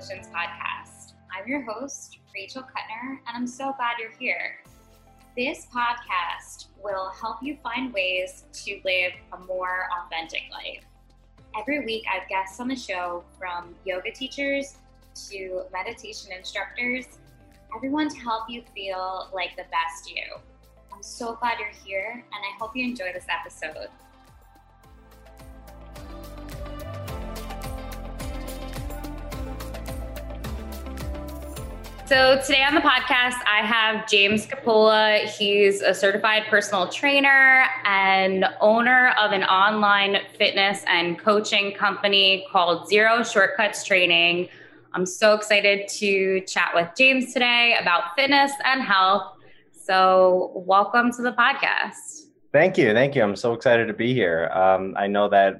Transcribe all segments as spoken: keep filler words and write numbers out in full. Solutions podcast. I'm your host, Rachel Kuttner, and I'm so glad you're here. This podcast will help you find ways to live a more authentic life. Every week, I've guests on the show from yoga teachers to meditation instructors, everyone to help you feel like the best you. I'm so glad you're here, and I hope you enjoy this episode. So today on the podcast, I have James Coppola. He's a certified personal trainer and owner of an online fitness and coaching company called Zero Shortcuts Training. I'm so excited to chat with James today about fitness and health. So welcome to the podcast. Thank you. Thank you. I'm so excited to be here. Um, I know that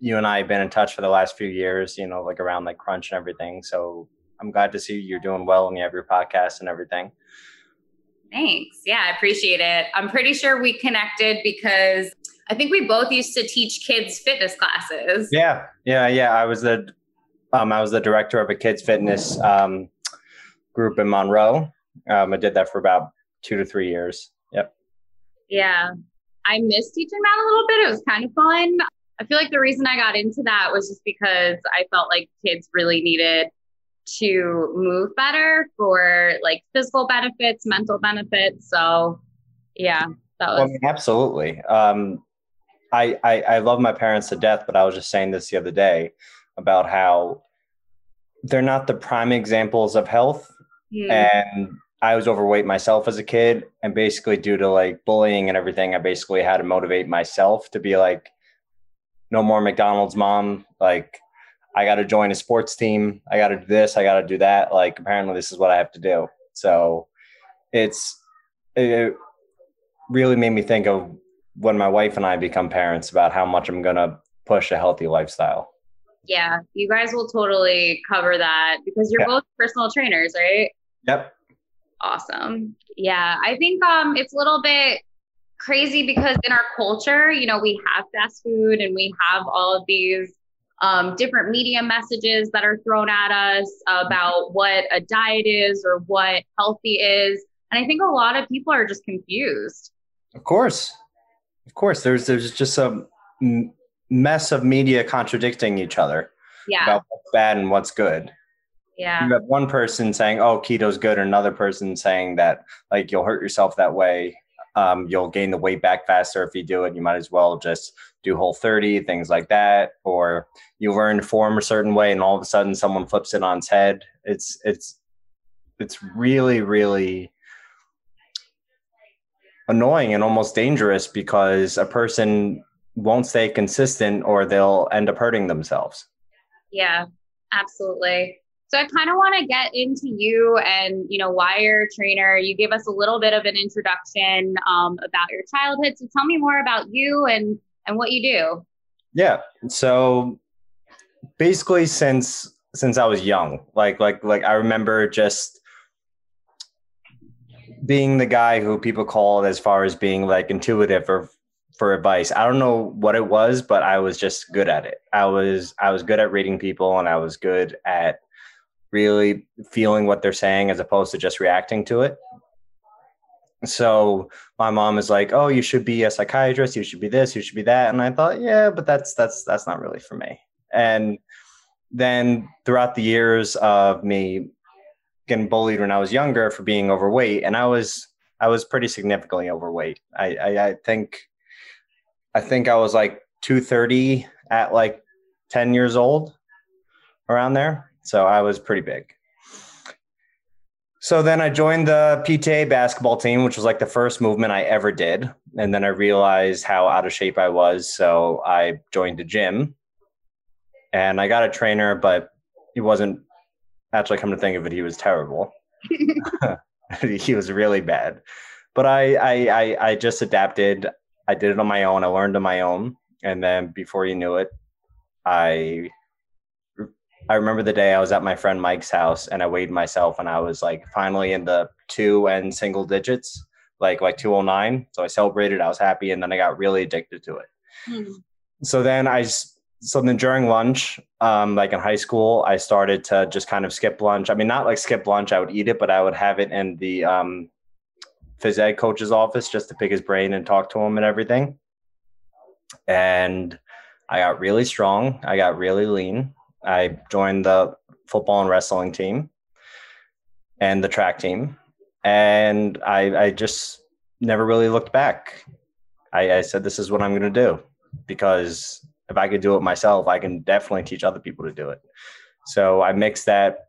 you and I have been in touch for the last few years, you know, like around like Crunch and everything. So I'm glad to see you're doing well and you have your podcast and everything. Thanks. Yeah, I appreciate it. I'm pretty sure we connected because I think we both used to teach kids fitness classes. Yeah, yeah, yeah. I was the um, I was the director of a kids fitness um, group in Monroe. Um, I did that for about two to three years. Yep. Yeah, I miss teaching that a little bit. It was kind of fun. I feel like the reason I got into that was just because I felt like kids really needed to move better for like physical benefits, mental benefits. So yeah, that was well, I mean, absolutely. Um, I, I, I love my parents to death, but I was just saying this the other day about how they're not the prime examples of health. Mm. And I was overweight myself as a kid, and basically due to like bullying and everything, I basically had to motivate myself to be like, no more McDonald's, mom. Like, I got to join a sports team. I got to do this. I got to do that. Like, apparently this is what I have to do. So it's, it really made me think of when my wife and I become parents about how much I'm going to push a healthy lifestyle. Yeah. You guys will totally cover that because you're yeah. both personal trainers, right? Yep. Awesome. Yeah. I think um, it's a little bit crazy because in our culture, you know, we have fast food and we have all of these Um, different media messages that are thrown at us about what a diet is or what healthy is. And I think a lot of people are just confused. Of course. Of course. There's there's just a m- mess of media contradicting each other yeah. about what's bad and what's good. Yeah. You have one person saying, oh, keto's good, and another person saying that like you'll hurt yourself that way. Um, you'll gain the weight back faster if you do it. You might as well just do Whole thirty, things like that. Or you learn to form a certain way and all of a sudden someone flips it on its head. It's it's it's really, really annoying and almost dangerous because a person won't stay consistent or they'll end up hurting themselves. Yeah, absolutely. So I kind of want to get into you and, you know, why you're a trainer. You gave us a little bit of an introduction um, about your childhood. So tell me more about you and, and what you do. Yeah. So basically since, since I was young, like, like, like I remember just being the guy who people called as far as being like intuitive or for advice. I don't know what it was, but I was just good at it. I was, I was good at reading people and I was good at really feeling what they're saying as opposed to just reacting to it. So my mom is like, oh, you should be a psychiatrist. You should be this, you should be that. And I thought, yeah, but that's, that's, that's not really for me. And then throughout the years of me getting bullied when I was younger for being overweight. And I was, I was pretty significantly overweight. I, I, I think, I think I was like two thirty at like ten years old around there. So I was pretty big. So then I joined the P T A basketball team, which was like the first movement I ever did. And then I realized how out of shape I was. So I joined a gym and I got a trainer, but he wasn't actually, come to think of it, he was terrible. He was really bad. But I, I, I, I just adapted. I did it on my own. I learned on my own. And then before you knew it, I... I remember the day I was at my friend Mike's house and I weighed myself and I was like finally in the two and single digits, like like two oh nine. So I celebrated, I was happy, and then I got really addicted to it. Mm. So then I So then during lunch, um, like in high school, I started to just kind of skip lunch. I mean, not like skip lunch, I would eat it, but I would have it in the um, phys ed coach's office just to pick his brain and talk to him and everything. And I got really strong. I got really lean. I joined the football and wrestling team and the track team. And I, I just never really looked back. I, I said, this is what I'm going to do, because if I could do it myself, I can definitely teach other people to do it. So I mixed that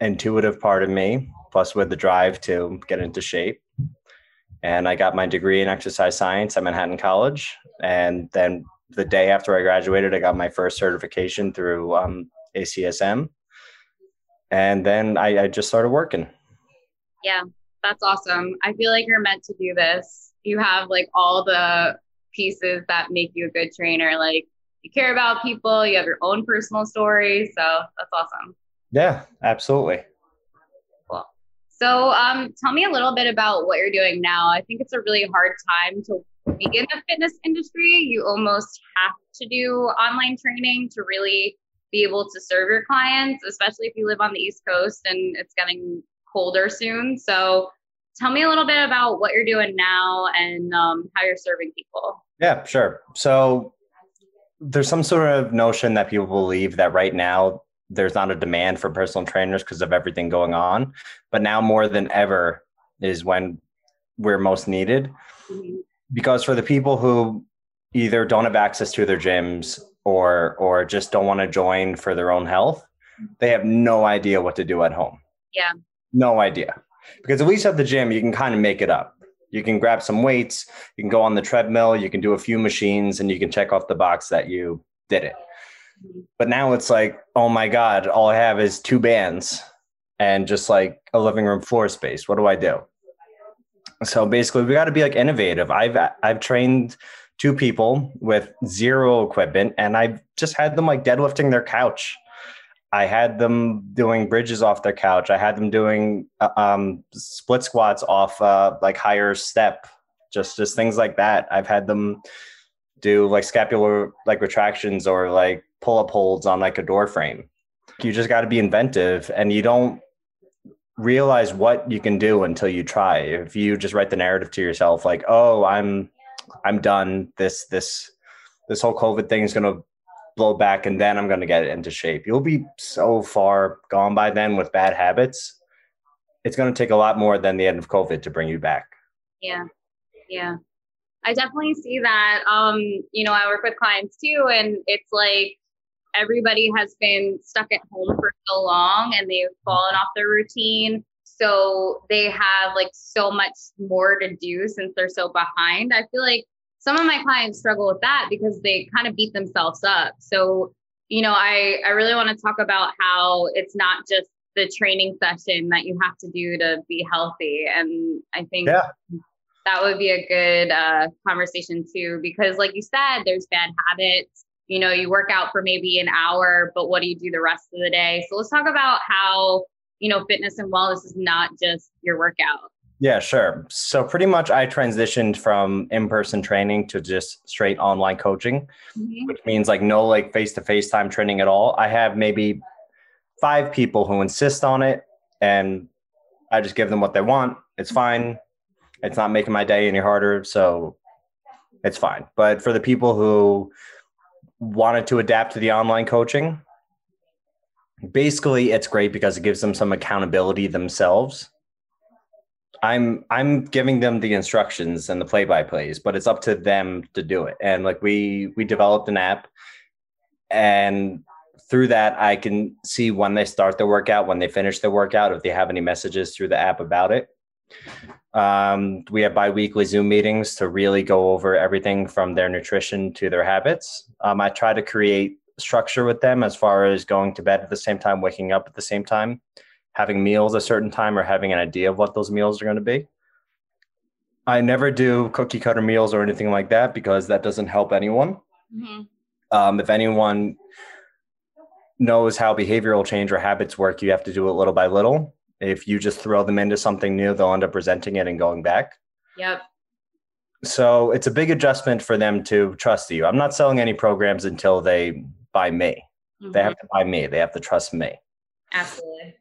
intuitive part of me, plus with the drive to get into shape. And I got my degree in exercise science at Manhattan College. And then the day after I graduated, I got my first certification through um, A C S M. And then I, I just started working. Yeah, that's awesome. I feel like you're meant to do this. You have like all the pieces that make you a good trainer. Like, you care about people, you have your own personal story. So that's awesome. Yeah, absolutely. Cool. So um, tell me a little bit about what you're doing now. I think it's a really hard time to be in the fitness industry. You almost have to do online training to really be able to serve your clients, especially if you live on the East Coast and it's getting colder soon. So tell me a little bit about what you're doing now and um, how you're serving people. Yeah, sure. So there's some sort of notion that people believe that right now there's not a demand for personal trainers because of everything going on. But now more than ever is when we're most needed. Mm-hmm. Because for the people who either don't have access to their gyms or or just don't want to join for their own health, they have no idea what to do at home. Yeah. No idea. Because at least at the gym, you can kind of make it up. You can grab some weights, you can go on the treadmill, you can do a few machines, and you can check off the box that you did it. But now it's like, oh my God, all I have is two bands and just like a living room floor space. What do I do? So basically, we got to be like innovative. I've I've trained two people with zero equipment, and I've just had them like deadlifting their couch. I had them doing bridges off their couch. I had them doing um, split squats off uh, like higher step, just just things like that. I've had them do like scapular like retractions or like pull up holds on like a door frame. You just got to be inventive, and you don't realize what you can do until you try. If you just write the narrative to yourself, like, "Oh, I'm I'm done. This this this whole COVID thing is gonna blow back and then I'm going to get it into shape." You'll be so far gone by then with bad habits. It's going to take a lot more than the end of COVID to bring you back. Yeah. Yeah. I definitely see that. Um, you know, I work with clients too, and it's like everybody has been stuck at home for so long and they've fallen off their routine. So they have like so much more to do since they're so behind. I feel like some of my clients struggle with that because they kind of beat themselves up. So, you know, I, I really want to talk about how it's not just the training session that you have to do to be healthy. And I think yeah. that would be a good uh, conversation too, because like you said, there's bad habits. You know, you work out for maybe an hour, but what do you do the rest of the day? So let's talk about how, you know, fitness and wellness is not just your workout. Yeah, sure. So pretty much I transitioned from in-person training to just straight online coaching, mm-hmm. which means like no like face-to-face time training at all. I have maybe five people who insist on it, and I just give them what they want. It's fine. It's not making my day any harder, so it's fine. But for the people who wanted to adapt to the online coaching, basically it's great because it gives them some accountability themselves. I'm I'm giving them the instructions and the play-by-plays, but it's up to them to do it. And like we we developed an app, and through that I can see when they start their workout, when they finish their workout, if they have any messages through the app about it. Um, we have bi-weekly Zoom meetings to really go over everything from their nutrition to their habits. Um, I try to create structure with them as far as going to bed at the same time, waking up at the same time, having meals a certain time, or having an idea of what those meals are going to be. I never do cookie cutter meals or anything like that because that doesn't help anyone. Mm-hmm. Um, if anyone knows how behavioral change or habits work, you have to do it little by little. If you just throw them into something new, they'll end up resenting it and going back. Yep. So it's a big adjustment for them to trust you. I'm not selling any programs until they by me. Mm-hmm. They have to buy me. They have to trust me. Absolutely.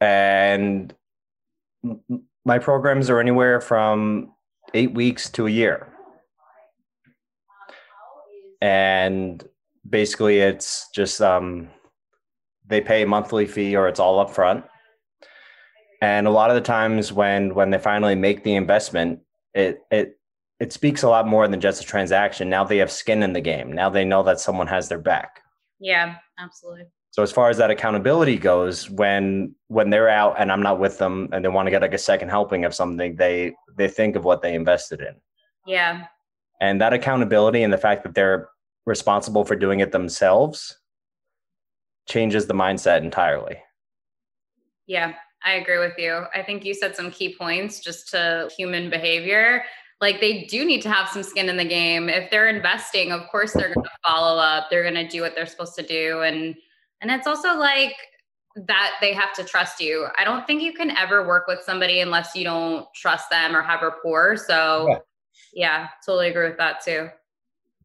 And my programs are anywhere from eight weeks to a year. And basically it's just, um, they pay a monthly fee or it's all up front. And a lot of the times when, when they finally make the investment, it, it, it speaks a lot more than just a transaction. Now they have skin in the game. Now they know that someone has their back. Yeah, absolutely. So as far as that accountability goes, when, when they're out and I'm not with them and they want to get like a second helping of something, they, they think of what they invested in. Yeah. And that accountability and the fact that they're responsible for doing it themselves changes the mindset entirely. Yeah, I agree with you. I think you said some key points just to human behavior. Like they do need to have some skin in the game. If they're investing, of course, they're going to follow up. They're going to do what they're supposed to do. And, and it's also like that they have to trust you. I don't think you can ever work with somebody unless you don't trust them or have rapport. So yeah. Yeah, totally agree with that too.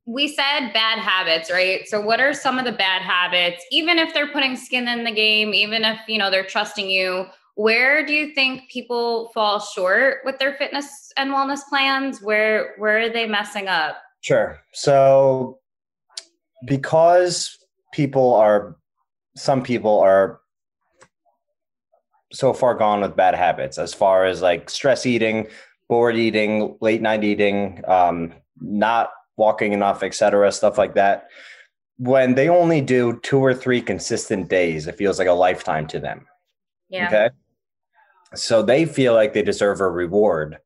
We said bad habits, right? So what are some of the bad habits, even if they're putting skin in the game, even if, you know, they're trusting you, where do you think people fall short with their fitness and wellness plans? Where, where are they messing up? Sure. So because people are, some people are so far gone with bad habits as far as like stress eating, bored eating, late night eating, um, not walking enough, et cetera, stuff like that. When they only do two or three consistent days, it feels like a lifetime to them. Yeah. Okay. So they feel like they deserve a reward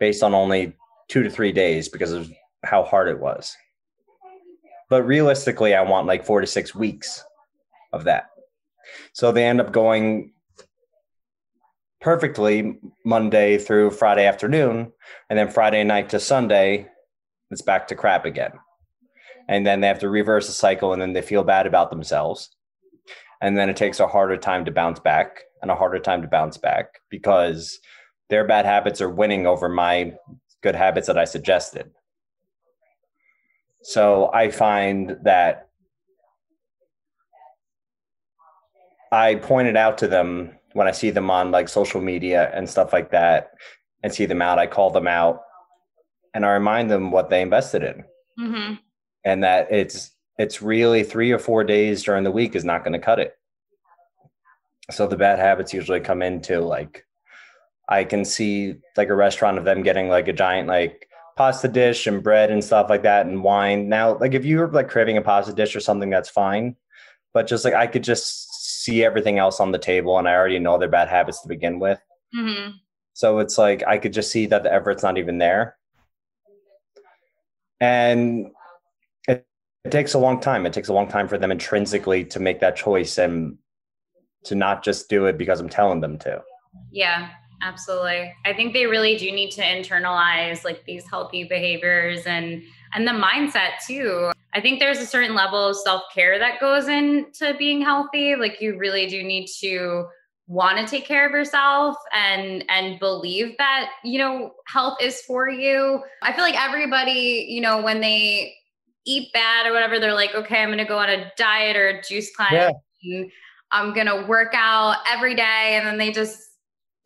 based on only two to three days because of how hard it was. But realistically, I want like four to six weeks of that. So they end up going perfectly Monday through Friday afternoon, and then Friday night to Sunday, it's back to crap again. And then they have to reverse the cycle, and then they feel bad about themselves. And then it takes a harder time to bounce back and a harder time to bounce back because their bad habits are winning over my good habits that I suggested. So I find that I pointed out to them when I see them on like social media and stuff like that and see them out, I call them out and I remind them what they invested in. Mm-hmm. And that it's, it's really three or four days during the week is not going to cut it. So the bad habits usually come into like, I can see like a restaurant of them getting like a giant, like pasta dish and bread and stuff like that and wine. Now, like if you're like craving a pasta dish or something, that's fine. But just like, I could just see everything else on the table and I already know their bad habits to begin with. Mm-hmm. So it's like, I could just see that the effort's not even there. And it, it takes a long time. It takes a long time for them intrinsically to make that choice and to not just do it because I'm telling them to. Yeah, absolutely. I think they really do need to internalize like these healthy behaviors and, and the mindset too. I think there's a certain level of self-care that goes into being healthy. Like you really do need to want to take care of yourself and, and believe that, you know, health is for you. I feel like everybody, you know, when they eat bad or whatever, they're like, okay, I'm going to go on a diet or a juice cleanse. Yeah. And I'm going to work out every day. And then they just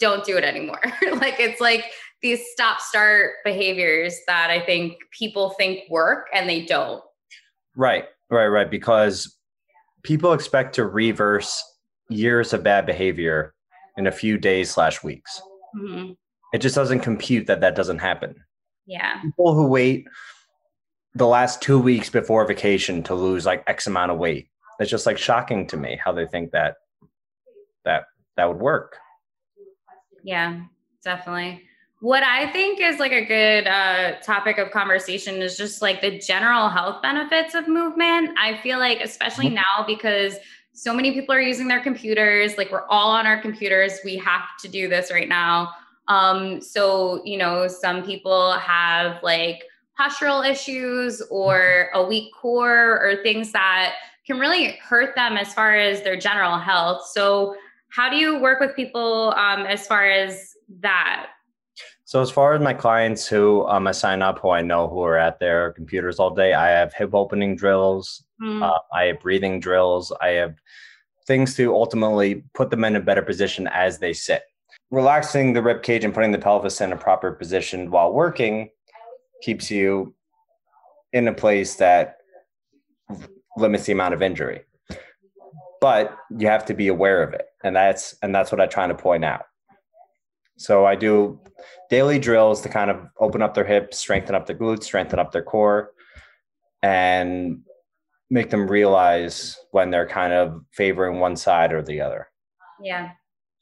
don't do it anymore. Like, it's like these stop start behaviors that I think people think work and they don't. Right, right, right. Because people expect to reverse years of bad behavior in a few days slash weeks. Mm-hmm. It just doesn't compute that that doesn't happen. Yeah. People who wait the last two weeks before vacation to lose like X amount of weight. It's just like shocking to me how they think that, that, that would work. Yeah, definitely. What I think is like a good uh, topic of conversation is just like the general health benefits of movement. I feel like, especially now, because so many people are using their computers, like we're all on our computers. We have to do this right now. Um, so, you know, some people have like postural issues or a weak core or things that can really hurt them as far as their general health. So how do you work with people um, as far as that? So as far as my clients who um, I sign up, who I know who are at their computers all day, I have hip opening drills, mm. uh, I have breathing drills, I have things to ultimately put them in a better position as they sit. Relaxing the rib cage and putting the pelvis in a proper position while working keeps you in a place that limits the amount of injury. But you have to be aware of it. And that's and that's what I'm trying to point out. So I do daily drills to kind of open up their hips, strengthen up their glutes, strengthen up their core, and make them realize when they're kind of favoring one side or the other. Yeah,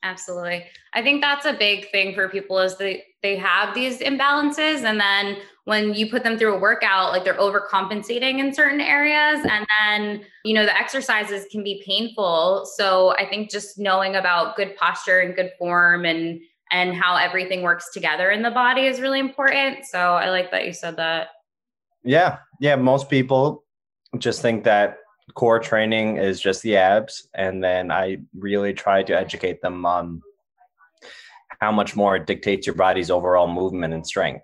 absolutely. I think that's a big thing for people is they, they have these imbalances. And then when you put them through a workout, like they're overcompensating in certain areas. And then, you know, the exercises can be painful. So I think just knowing about good posture and good form and and how everything works together in the body is really important. So I like that you said that. Yeah. Yeah. Most people just think that core training is just the abs. And then I really try to educate them on how much more it dictates your body's overall movement and strength.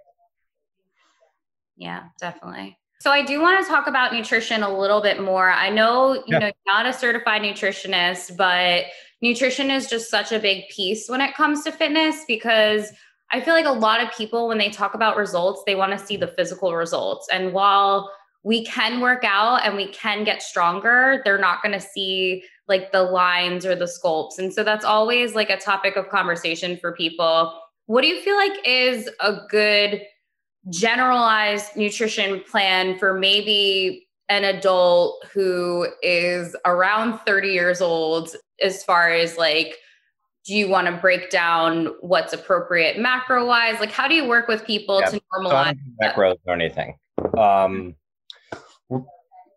Yeah, definitely. So I do want to talk about nutrition a little bit more. I know, you yeah. know, you're not a certified nutritionist, but nutrition is just such a big piece when it comes to fitness, because I feel like a lot of people, when they talk about results, they want to see the physical results. And while we can work out and we can get stronger, they're not going to see like the lines or the sculpts. And so that's always like a topic of conversation for people. What do you feel like is a good generalized nutrition plan for maybe an adult who is around thirty years old, as far as like, do you want to break down what's appropriate macro wise? Like, how do you work with people yeah, to normalize macros or anything? Um,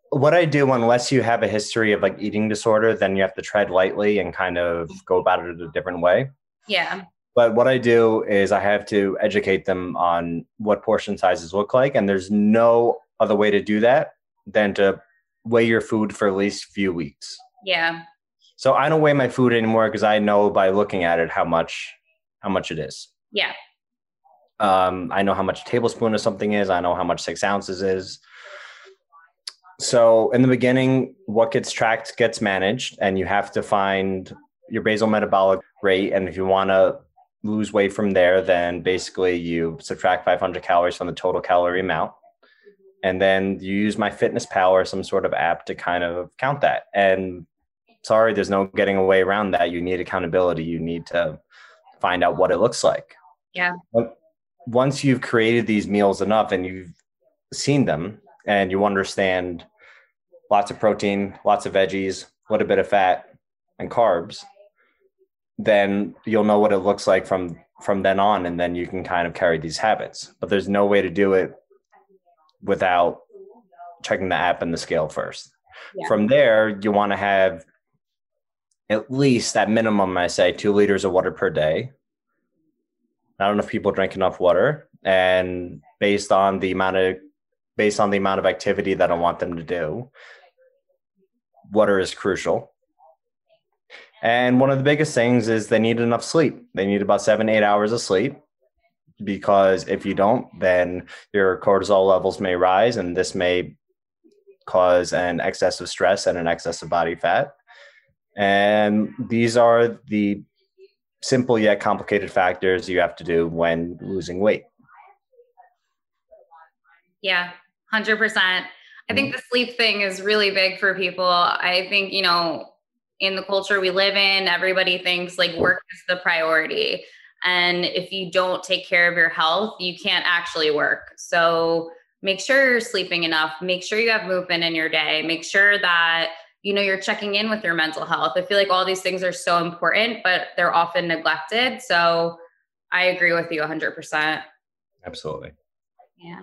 what I do, unless you have a history of like eating disorder, then you have to tread lightly and kind of go about it a different way. Yeah. But what I do is I have to educate them on what portion sizes look like. And there's no other way to do that than to weigh your food for at least a few weeks. Yeah. So I don't weigh my food anymore because I know by looking at it how much how much it is. Yeah. Um, I know how much a tablespoon of something is. I know how much six ounces is. So in the beginning, what gets tracked gets managed, and you have to find your basal metabolic rate. And if you want to lose weight from there, then basically you subtract five hundred calories from the total calorie amount. And then you use MyFitnessPal or some sort of app to kind of count that. And sorry, there's no getting away around that. You need accountability. You need to find out what it looks like. Yeah. Once you've created these meals enough and you've seen them and you understand lots of protein, lots of veggies, a little bit of fat and carbs, then you'll know what it looks like from, from then on. And then you can kind of carry these habits, but there's no way to do it without checking the app and the scale first. Yeah. From there, you want to have at least at minimum, I say two liters of water per day. I don't know if people drink enough water, and based on the amount of, based on the amount of activity that I want them to do, water is crucial. And one of the biggest things is they need enough sleep. They need about seven, eight hours of sleep, because if you don't, then your cortisol levels may rise, and this may cause an excess of stress and an excess of body fat. And these are the simple yet complicated factors you have to do when losing weight. Yeah, one hundred percent. I think the sleep thing is really big for people. I think, you know, in the culture we live in, everybody thinks like work is the priority. And if you don't take care of your health, you can't actually work. So make sure you're sleeping enough. Make sure you have movement in your day. Make sure that, you know, you're checking in with your mental health. I feel like all these things are so important, but they're often neglected. So I agree with you one hundred percent. Absolutely. Yeah.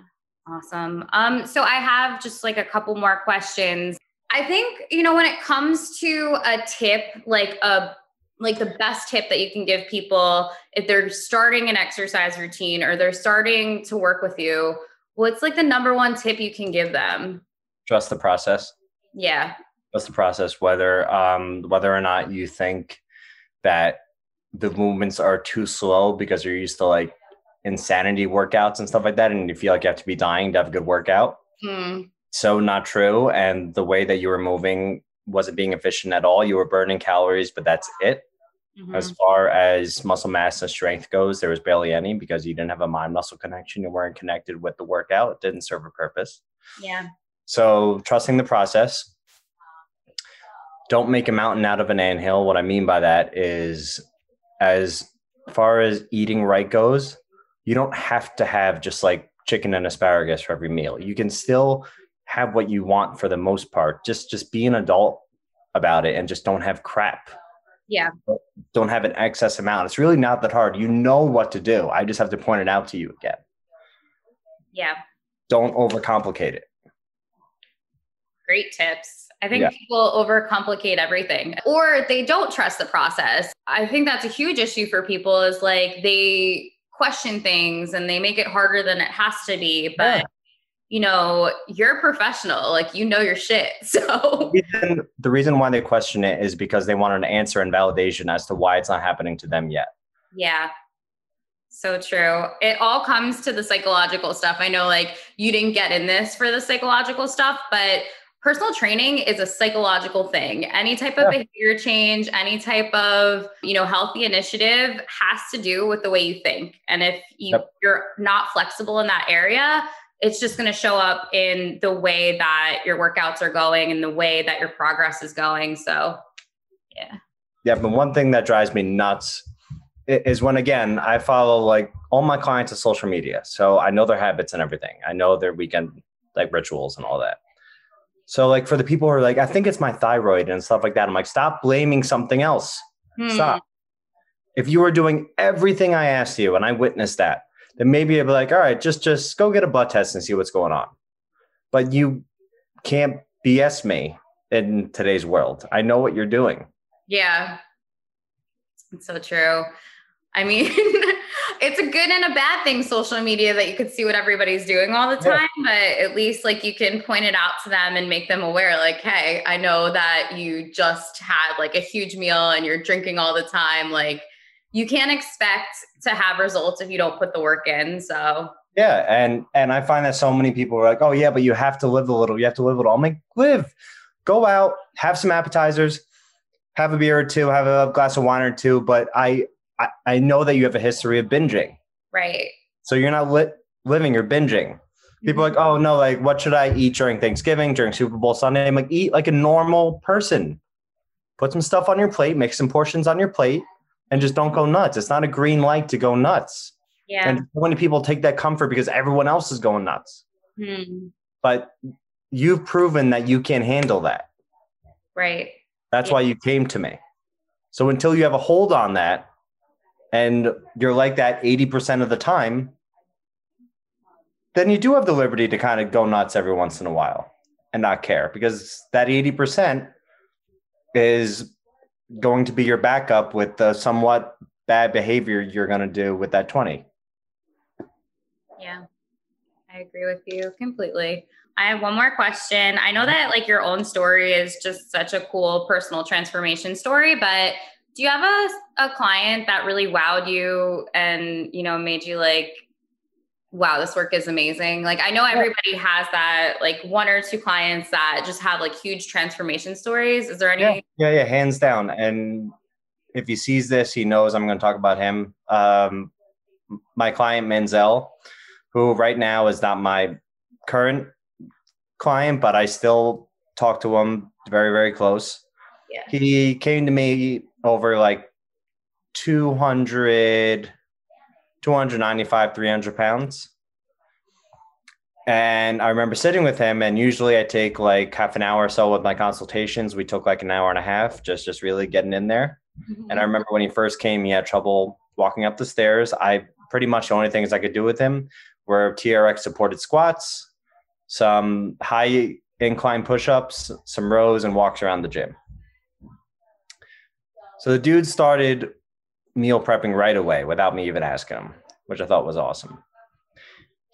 Awesome. Um, so I have just like a couple more questions. I think, you know, when it comes to a tip, like a like the best tip that you can give people, if they're starting an exercise routine or they're starting to work with you, what's like the number one tip you can give them? Trust the process. Yeah. Trust the process, whether, um, whether or not you think that the movements are too slow because you're used to like insanity workouts and stuff like that, and you feel like you have to be dying to have a good workout. Mm. So not true. And the way that you were moving wasn't being efficient at all. You were burning calories, but that's it. Mm-hmm. As far as muscle mass and strength goes, there was barely any because you didn't have a mind muscle connection. You weren't connected with the workout. It didn't serve a purpose. Yeah. So trusting the process. Don't make a mountain out of an anthill. What I mean by that is, as far as eating right goes, you don't have to have just like chicken and asparagus for every meal. You can still have what you want for the most part. Just, just be an adult about it and just don't have crap. Yeah. Don't have an excess amount. It's really not that hard. You know what to do. I just have to point it out to you again. Yeah. Don't overcomplicate it. Great tips. I think yeah. people overcomplicate everything, or they don't trust the process. I think that's a huge issue for people, is like they question things and they make it harder than it has to be. But yeah. you know, you're a professional, like, you know your shit. So the reason, the reason why they question it is because they want an answer and validation as to why it's not happening to them yet. Yeah. So true. It all comes to the psychological stuff. I know, like, you didn't get in this for the psychological stuff, but personal training is a psychological thing. Any type of yeah. behavior change, any type of, you know, healthy initiative has to do with the way you think. And if you, yep. you're not flexible in that area, it's just going to show up in the way that your workouts are going and the way that your progress is going. So, yeah. Yeah. But one thing that drives me nuts is when, again, I follow like all my clients on social media. So I know their habits and everything. I know their weekend like rituals and all that. So like for the people who are like, I think it's my thyroid and stuff like that. I'm like, stop blaming something else. Hmm. Stop. If you were doing everything I asked you and I witnessed that, then maybe it'd be like, all right, just, just go get a blood test and see what's going on. But you can't B S me in today's world. I know what you're doing. Yeah. It's so true. I mean, it's a good and a bad thing, social media, that you could see what everybody's doing all the time, yeah. but at least like you can point it out to them and make them aware, like, hey, I know that you just had like a huge meal and you're drinking all the time. Like, you can't expect to have results if you don't put the work in. So yeah. And, and I find that so many people are like, oh yeah, but you have to live a little, you have to live a little. I'm like, live, go out, have some appetizers, have a beer or two, have a glass of wine or two. But I, I, I know that you have a history of binging, right? So you're not li- living, you're binging. People mm-hmm. are like, oh no, like what should I eat during Thanksgiving, during Super Bowl Sunday? I'm like, eat like a normal person, put some stuff on your plate, make some portions on your plate. And just don't go nuts. It's not a green light to go nuts. Yeah. And so many people take that comfort because everyone else is going nuts. Hmm. But you've proven that you can't handle that. Right. That's yeah. why you came to me. So until you have a hold on that and you're like that eighty percent of the time, then you do have the liberty to kind of go nuts every once in a while and not care, because that eighty percent is going to be your backup with the somewhat bad behavior you're going to do with that twenty. Yeah, I agree with you completely. I have one more question. I know that like your own story is just such a cool personal transformation story, but do you have a, a client that really wowed you and, you know, made you like, wow, this work is amazing? Like, I know everybody has that, like one or two clients that just have like huge transformation stories. Is there any? Yeah, yeah, yeah, hands down. And if he sees this, he knows I'm going to talk about him. Um, my client, Menzel, who right now is not my current client, but I still talk to him very, very close. Yeah. He came to me over like two hundred, two ninety-five, three hundred pounds. And I remember sitting with him, and usually I take like half an hour or so with my consultations. We took like an hour and a half, just, just really getting in there. Mm-hmm. And I remember when he first came, he had trouble walking up the stairs. I pretty much the only things I could do with him were T R X supported squats, some high incline push-ups, some rows, and walks around the gym. So the dude started meal prepping right away without me even asking him, which I thought was awesome.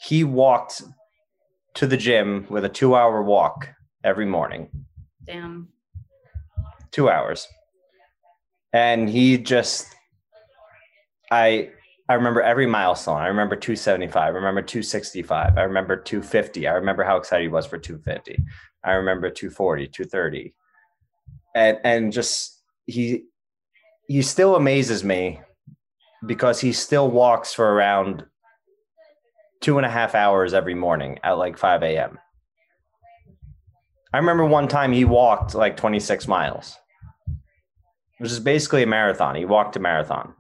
He walked to the gym with a two hour walk every morning. Damn. Two hours. And he just, I, I remember every milestone. I remember two seventy-five. I remember two sixty-five. I remember two fifty. I remember how excited he was for two fifty. I remember two forty, two thirty. And and just he he still amazes me because he still walks for around two and a half hours every morning at like five a m I remember one time he walked like twenty-six miles, which is basically a marathon. He walked a marathon.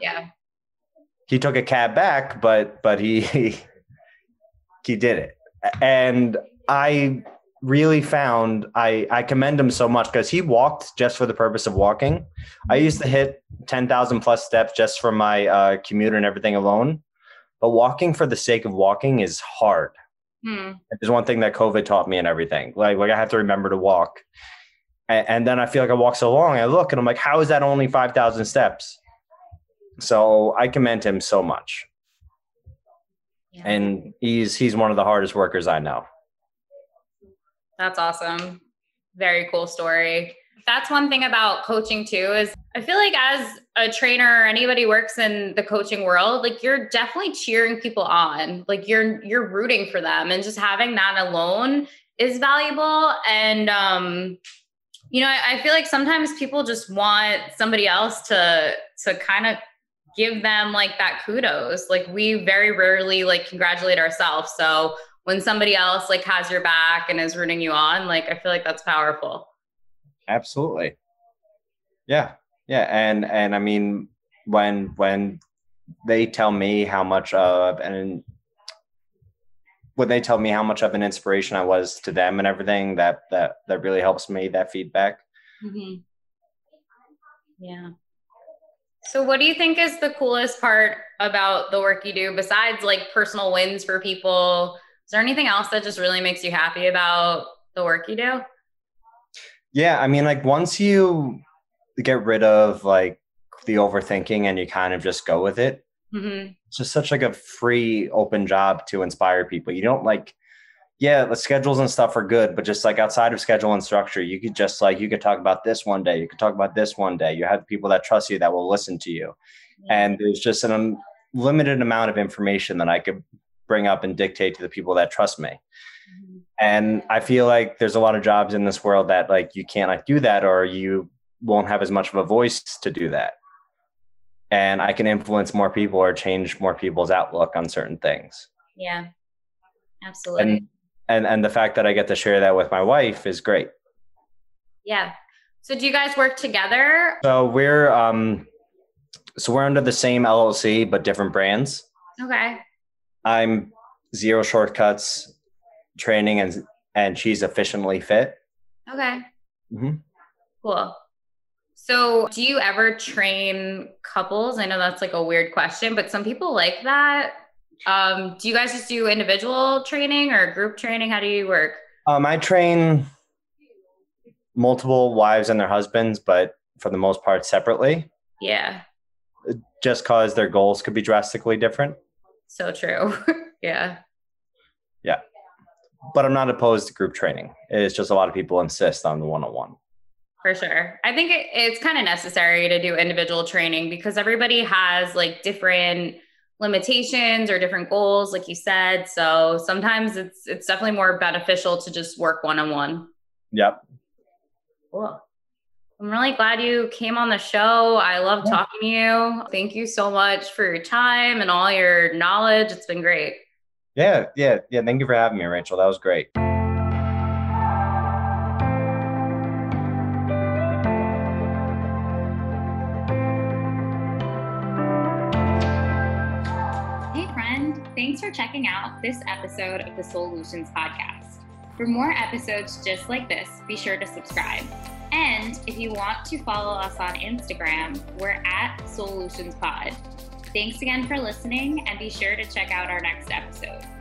Yeah. He took a cab back, but but he, he he did it. And I really found I I commend him so much because he walked just for the purpose of walking. I used to hit ten thousand plus steps just for my uh, commute and everything alone. But walking for the sake of walking is hard. Hmm. There's one thing that COVID taught me and everything. Like like I have to remember to walk. And, and then I feel like I walk so long. I look and I'm like, how is that only five thousand steps? So I commend him so much. Yeah. And he's, he's one of the hardest workers I know. That's awesome. Very cool story. That's one thing about coaching too, is I feel like as a trainer or anybody works in the coaching world, like you're definitely cheering people on, like you're, you're rooting for them, and just having that alone is valuable. And, um, you know, I, I feel like sometimes people just want somebody else to, to kind of give them like that kudos. Like we very rarely like congratulate ourselves. So when somebody else like has your back and is rooting you on, like, I feel like that's powerful. Absolutely. Yeah. Yeah. And, and I mean, when, when they tell me how much of, and when they tell me how much of an inspiration I was to them and everything, that, that, that really helps me, that feedback. Mm-hmm. Yeah. So what do you think is the coolest part about the work you do besides like personal wins for people? Is there anything else that just really makes you happy about the work you do? Yeah. I mean, like once you get rid of like the overthinking and you kind of just go with it, mm-hmm. it's just such like a free open job to inspire people. You don't like, yeah, the schedules and stuff are good, but just like outside of schedule and structure, you could just like, you could talk about this one day, you could talk about this one day. You have people that trust you, that will listen to you. Yeah. And there's just an unlimited amount of information that I could bring up and dictate to the people that trust me. Mm-hmm. And I feel like there's a lot of jobs in this world that like, you can't like do that, or you won't have as much of a voice to do that. And I can influence more people or change more people's outlook on certain things. Yeah, absolutely. And And and the fact that I get to share that with my wife is great. Yeah. So do you guys work together? So we're um, so we're under the same L L C but different brands. Okay. I'm Zero Shortcuts Training, and and she's Efficiently Fit. Okay. Mm-hmm. Cool. So do you ever train couples? I know that's like a weird question, but some people like that. Um, do you guys just do individual training or group training? How do you work? Um, I train multiple wives and their husbands, but for the most part separately. Yeah. Just cause their goals could be drastically different. So true. Yeah. Yeah. But I'm not opposed to group training. It's just a lot of people insist on the one-on-one. For sure. I think it, it's kind of necessary to do individual training because everybody has like different limitations or different goals, like you said. So sometimes it's it's definitely more beneficial to just work one-on-one. Yep. Cool. I'm really glad you came on the show. I love yeah. talking to you. Thank you so much for your time and all your knowledge. It's been great. Yeah, yeah, yeah. Thank you for having me, Rachel. That was great. Thanks for checking out this episode of the Solutions Podcast. For more episodes just like this, be sure to subscribe. And if you want to follow us on Instagram, we're at Solutions Pod. Thanks again for listening, and be sure to check out our next episode.